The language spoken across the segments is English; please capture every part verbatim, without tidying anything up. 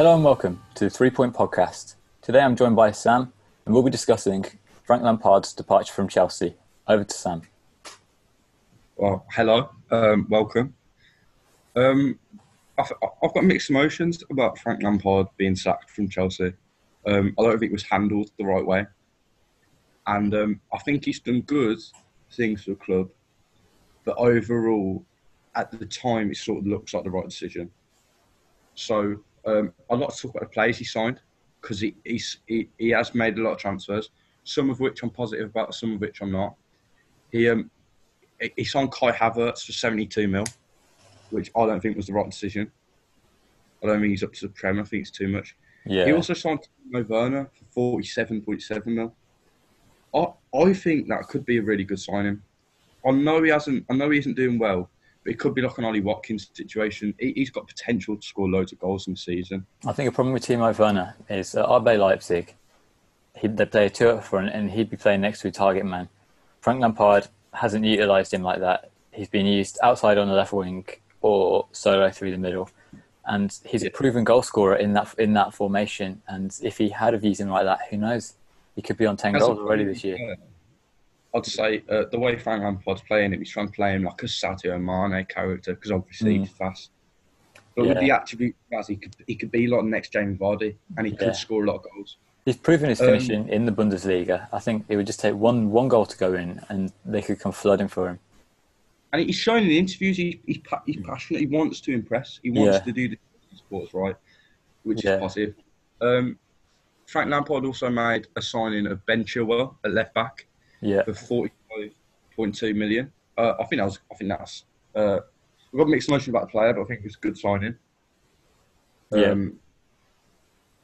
Hello and welcome to the Three Point Podcast. Today I'm joined by Sam and we'll be discussing Frank Lampard's departure from Chelsea. Over to Sam. Well, hello, um, welcome. Um, I've, I've got mixed emotions about Frank Lampard being sacked from Chelsea. Um, I don't think it was handled the right way. And um, I think he's done good things for the club. But overall, at the time, it sort of looks like the right decision. So um, I'd like to talk about the players he signed, because he, he, he has made a lot of transfers, some of which I'm positive about, some of which I'm not. He, um, he signed Kai Havertz for seventy-two mil, which I don't think was the right decision. I don't think he's up to the Prem. I think it's too much. Yeah. He also signed Timo Werner for forty-seven point seven mil. I, I think that could be a really good signing. I know he hasn't. I know he isn't doing well, but it could be like an Ollie Watkins situation. He, he's got potential to score loads of goals in the season. I think a problem with Timo Werner is at R B Leipzig, he'd they play two up front, and he'd be playing next to a target man. Frank Lampard hasn't utilised him like that. He's been used outside on the left wing or solo through the middle, and he's a proven goal scorer in that in that formation. And if he had have used him like that, who knows? He could be on ten That's goals already this year. Yeah. I'd say uh, the way Frank Lampard's playing him, he's trying to play him like a Sadio Mane character, because obviously mm. he's fast. But yeah. with the attribute he has, he could, he could be like the next Jamie Vardy, and he yeah. could score a lot of goals. He's proven his finishing um, in the Bundesliga. I think it would just take one one goal to go in, and they could come flooding for him. And he's shown in interviews he's, he's, pa- he's passionate. He wants to impress. He wants yeah. to do the sports right, which yeah. is positive. Um, Frank Lampard also made a signing of Ben Chilwell at left back. Yeah, for forty-five point two million. Uh, I think that was. I think that's. Uh, we've got mixed emotion about the player, but I think it's a good signing. Um,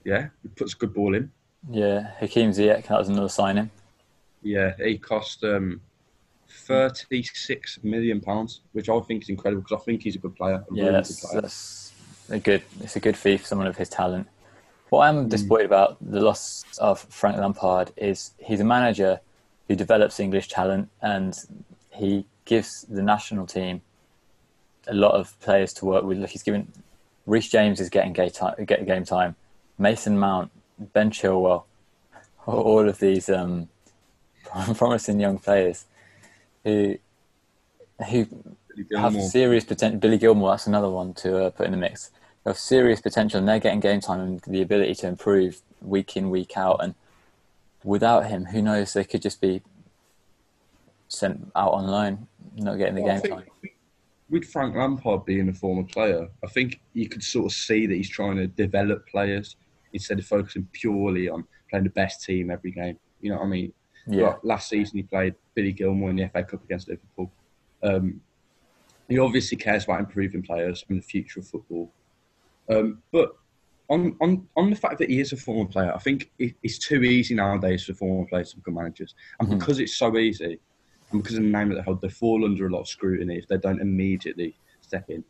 yeah, yeah, he puts a good ball in. Yeah, Hakeem Ziyech, that was another signing. Yeah, he cost um, thirty-six million pounds, which I think is incredible because I think he's a good player. A yeah, really that's, good player. that's a good. It's a good fee for someone of his talent. What I'm disappointed mm. about the loss of Frank Lampard is he's a manager who develops English talent, and he gives the national team a lot of players to work with. Look, he's given Reece James is getting game time, Mason Mount, Ben Chilwell, all of these um, promising young players who who have serious potential. Billy Gilmour, that's another one to uh, put in the mix. They have serious potential, and they're getting game time and the ability to improve week in, week out, and without him, who knows, they could just be sent out on loan, not getting the well, game time. With Frank Lampard being a former player, I think you could sort of see that he's trying to develop players instead of focusing purely on playing the best team every game. You know what I mean? Yeah. Like last season, he played Billy Gilmour in the F A Cup against Liverpool. Um, he obviously cares about improving players and the future of football. Um, but... On, on on the fact that he is a former player, I think it, it's too easy nowadays for former players to become managers. And mm-hmm. because it's so easy, and because of the name that they hold, they fall under a lot of scrutiny if they don't immediately step in.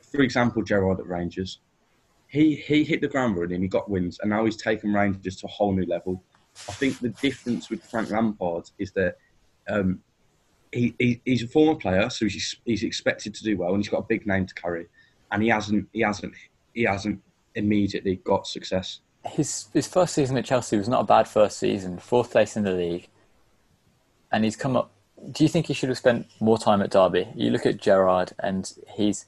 For example, Gerard at Rangers. He he hit the ground running, he got wins, and now he's taken Rangers to a whole new level. I think the difference with Frank Lampard is that um, he, he he's a former player, so he's he's expected to do well, and he's got a big name to carry, and he hasn't he hasn't he hasn't. immediately got success. His his first season at Chelsea was not a bad first season, fourth place in the league, and he's come up. Do you think he should have spent more time at Derby? You look at Gerard, and he's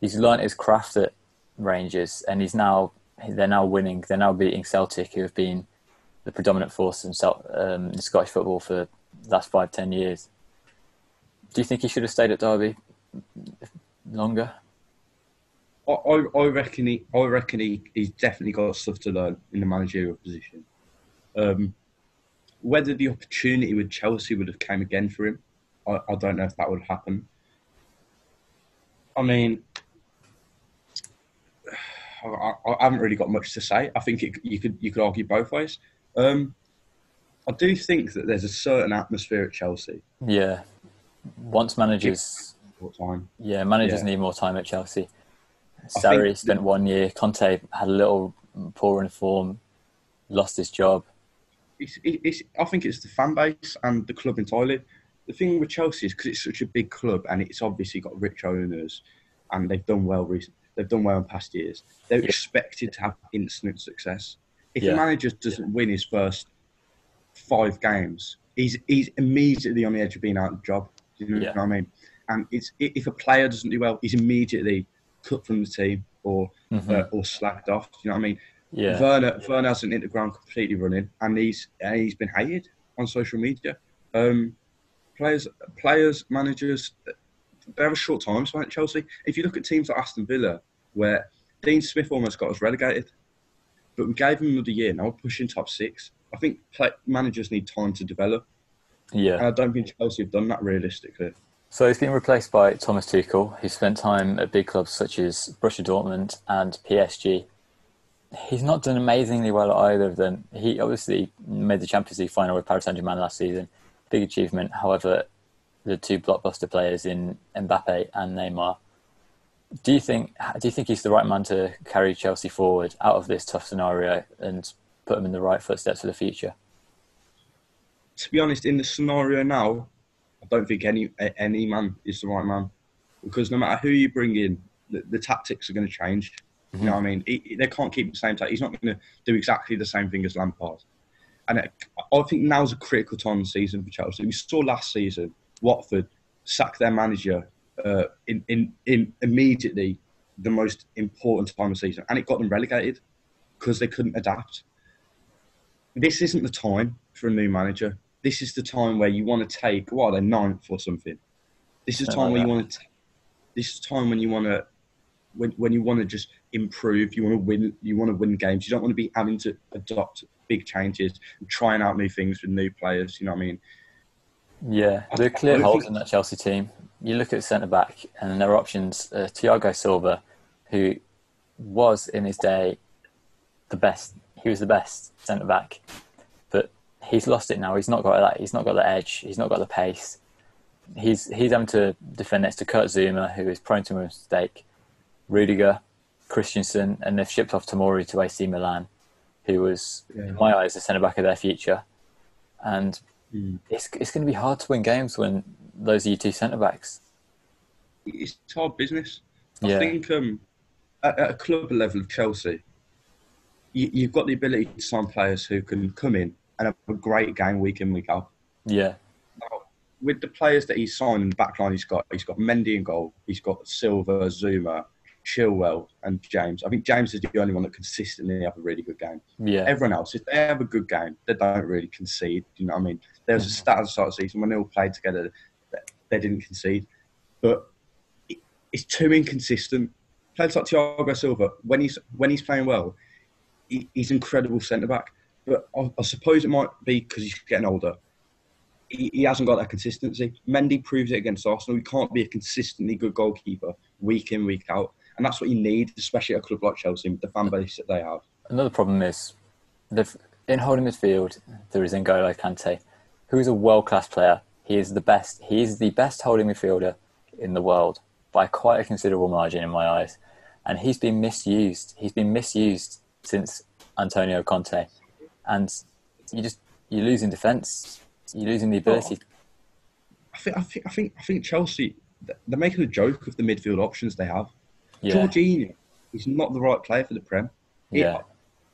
he's learnt his craft at Rangers, and he's now they're now winning. They're now beating Celtic, who have been the predominant force in, um, in Scottish football for the last five ten years. Do you think he should have stayed at Derby longer? I, I reckon he, I reckon he, he's definitely got stuff to learn in the managerial position. Um, whether the opportunity with Chelsea would have came again for him, I, I don't know if that would happen. I mean, I, I haven't really got much to say. I think it, you could you could argue both ways. Um, I do think that there's a certain atmosphere at Chelsea. Yeah, once managers, more time. Yeah, managers yeah. need more time at Chelsea. Sarri spent one year. Conte had a little poor in form, lost his job. It's, it's, I think it's the fan base and the club entirely. The thing with Chelsea is because it's such a big club and it's obviously got rich owners and they've done well recently. They've done well in past years. They're yeah. expected to have instant success. If yeah. the manager doesn't yeah. win his first five games, he's he's immediately on the edge of being out of the job. Do you know yeah. what I mean? And it's if a player doesn't do well, he's immediately cut from the team or mm-hmm. uh, or slagged off. Do you know what I mean? Yeah. Werner yeah. Werner hasn't hit the ground completely running, and he's and he's been hated on social media. Um, players, players, managers, they have a short time span at Chelsea. If you look at teams like Aston Villa, where Dean Smith almost got us relegated, but we gave him another year. Now we're pushing top six. I think play, managers need time to develop. Yeah, and I don't think Chelsea have done that realistically. So he's been replaced by Thomas Tuchel, who spent time at big clubs such as Borussia Dortmund and P S G. He's not done amazingly well at either of them. He obviously made the Champions League final with Paris Saint-Germain last season. Big achievement. However, the two blockbuster players in Mbappe and Neymar. Do you think do you think he's the right man to carry Chelsea forward out of this tough scenario and put them in the right footsteps for the future? To be honest, in the scenario now, I don't think any any man is the right man, because no matter who you bring in, the, the tactics are going to change. Mm-hmm. You know what I mean? He, they can't keep the same tactic. He's not going to do exactly the same thing as Lampard. And it, I think now's a critical time of the season for Chelsea. We saw last season Watford sack their manager uh, in, in, in immediately the most important time of the season, and it got them relegated because they couldn't adapt. This isn't the time for a new manager. This is the time where you want to take, what are they, ninth or something? This is the time like where that. you want to. T- this is the time when you want to, when when you want to just improve. You want to win. You want to win games. You don't want to be having to adopt big changes and trying out new things with new players. You know what I mean? Yeah, there are clear holes in that Chelsea team. You look at centre back and their options. Uh, Thiago Silva, who was in his day the best. He was the best centre back, but he's lost it now. He's not got that. He's not got the edge. He's not got the pace. He's he's having to defend next to Kurt Zouma, who is prone to mistake. Rudiger, Christensen, and they've shipped off Tomori to A C Milan, who was, yeah. in my eyes, the centre back of their future. And mm. it's it's going to be hard to win games when those are your two centre backs. It's hard business. Yeah. I think um, at, at a club level of Chelsea, you, you've got the ability to sign players who can come in and have a great game week in, week out. Yeah. Now, with the players that he's signed in the back line, he's got he's got Mendy in goal, he's got Silva, Zouma, Chilwell and James. I think James is the only one that consistently have a really good game. Yeah. Everyone else, if they have a good game, they don't really concede. You know what I mean? There was a start at the start of the season when they all played together, they didn't concede. But it's too inconsistent. Players like Thiago Silva, when he's when he's playing well, he's an incredible centre-back. But I, I suppose it might be because he's getting older. He, he hasn't got that consistency. Mendy proves it against Arsenal. He can't be a consistently good goalkeeper week in, week out. And that's what you need, especially at a club like Chelsea, with the fan base that they have. Another problem is, in holding midfield, there is N'Golo Kante, who is a world-class player. He is the best. He is the best holding midfielder in the world by quite a considerable margin in my eyes. And he's been misused. He's been misused since Antonio Conte. And you just you lose in defence. You lose in the ability. I think I think I think I think Chelsea, they're making a joke of the midfield options they have. Yeah. Jorginho is not the right player for the Prem. Yeah. It,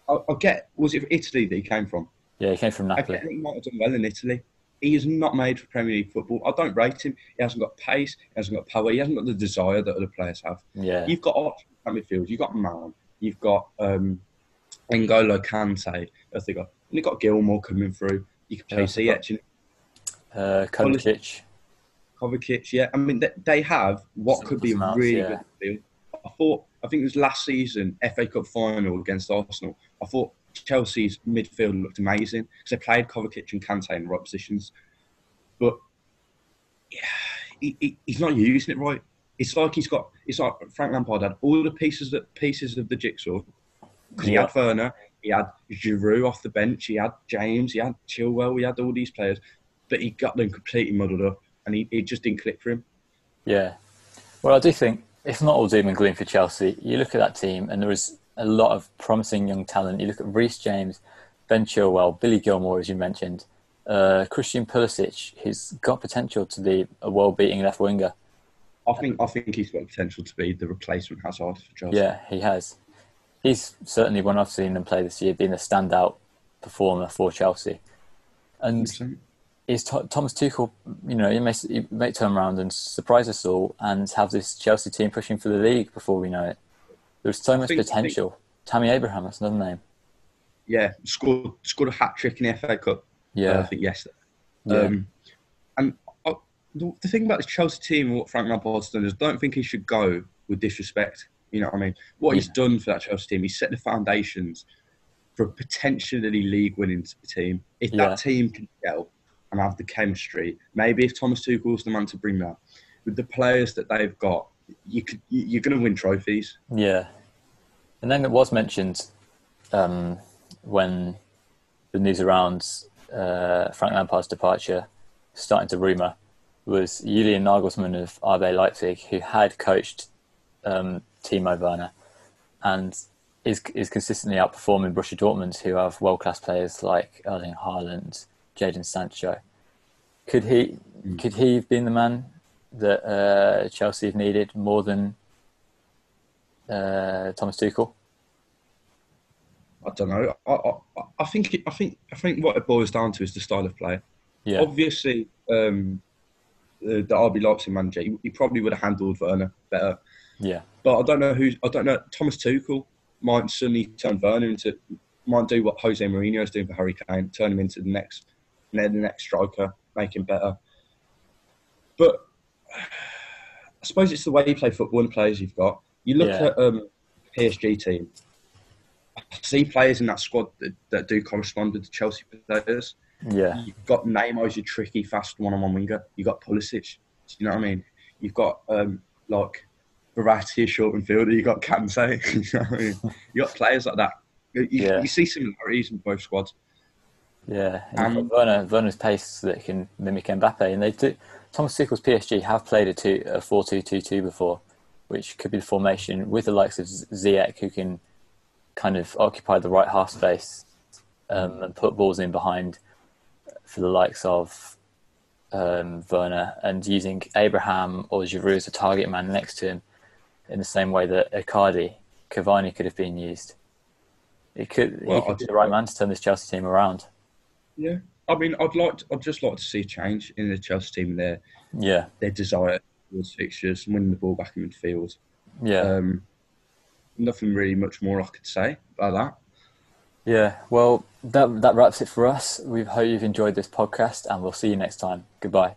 I, I get, was it Italy that he came from? Yeah, he came from Napoli. I think he might have done well in Italy. He is not made for Premier League football. I don't rate him. He hasn't got pace. He hasn't got power. He hasn't got the desire that other players have. Yeah. You've got options at midfield. You've got Mount. You've got um, N'Golo Kante. I think. And you've got Gilmour coming through. You can play yeah, Ziyech. You know? uh, Kovacic. Kovacic, yeah. I mean, they, they have what Some could be a else, really yeah. good midfield. I thought, I think it was last season, F A Cup final against Arsenal, I thought Chelsea's midfield looked amazing because they played Kovacic and Kante in the right positions. But yeah, he, he, he's not using it right. It's like he's got, it's like Frank Lampard had all the pieces that pieces of the jigsaw. Because he yeah. had Werner, he had Giroud off the bench, he had James, he had Chilwell, he had all these players. But he got them completely muddled up and he, it just didn't click for him. Yeah. Well, I do think it's not all doom and gloom for Chelsea. You look at that team and there is a lot of promising young talent. You look at Reece James, Ben Chilwell, Billy Gilmour, as you mentioned, uh, Christian Pulisic, who's got potential to be a world-beating left winger. I think I think he's got the potential to be the replacement Hazard for Chelsea. Yeah, he has. He's certainly, when I've seen him play this year, been a standout performer for Chelsea. And is Thomas Tuchel, you know, he may, he may turn around and surprise us all and have this Chelsea team pushing for the league before we know it. There's so much think, potential. Think, Tammy Abraham, that's another name. Yeah, scored scored a hat trick in the F A Cup. Yeah, uh, I think yesterday. Yeah. Um, and I, the, the thing about this Chelsea team and what Frank Lampard's done is, I don't think he should go with disrespect. You know what I mean? What yeah. he's done for that Chelsea team, he's set the foundations for a potentially league-winning team. If yeah. that team can gel and have the chemistry, maybe if Thomas Tuchel's the man to bring that, with the players that they've got, you could, you're going to win trophies. Yeah. And then it was mentioned um, when the news around uh, Frank Lampard's departure starting to rumour was Julian Nagelsmann of R B Leipzig, who had coached Um, Timo Werner, and is is consistently outperforming Borussia Dortmund, who have world class players like Erling Haaland, Jadon Sancho. Could he mm. could he have been the man that uh, Chelsea have needed more than uh, Thomas Tuchel? I don't know. I I, I think it, I think I think what it boils down to is the style of play. Yeah. Obviously, um, the, the R B Leipzig manager, he, he probably would have handled Werner better. Yeah, but I don't know who. I don't know. Thomas Tuchel might suddenly turn Werner into, might do what Jose Mourinho is doing for Harry Kane, turn him into the next, the next striker, make him better. But I suppose it's the way you play football and the players you've got. You look yeah. at um, P S G team. I see players in that squad that, that do correspond with the Chelsea players. Yeah, you've got Neymar as your tricky, fast one-on-one winger. You've got Pulisic. Do you know what I mean? You've got um, like. Verratti, short and fielder, you got Kante, you know what I mean? You got players like that. You, yeah. you see similarities in both squads. Yeah, and um, Werner, Werner's pace that can mimic Mbappe, and they do. Thomas Tuchel's P S G have played a two a four two two two before, which could be the formation with the likes of Ziyech, who can kind of occupy the right half space um, and put balls in behind for the likes of um, Werner, and using Abraham or Giroud as a target man next to him. In the same way that Icardi, Cavani could have been used. It could, well, he could be the right man to turn this Chelsea team around. Yeah, I mean, I'd like, to, I'd just like to see a change in the Chelsea team. Their, yeah, their desire towards fixtures, winning the ball back in midfield. Yeah, um, nothing really much more I could say about that. Yeah, well, that that wraps it for us. We hope you've enjoyed this podcast, and we'll see you next time. Goodbye.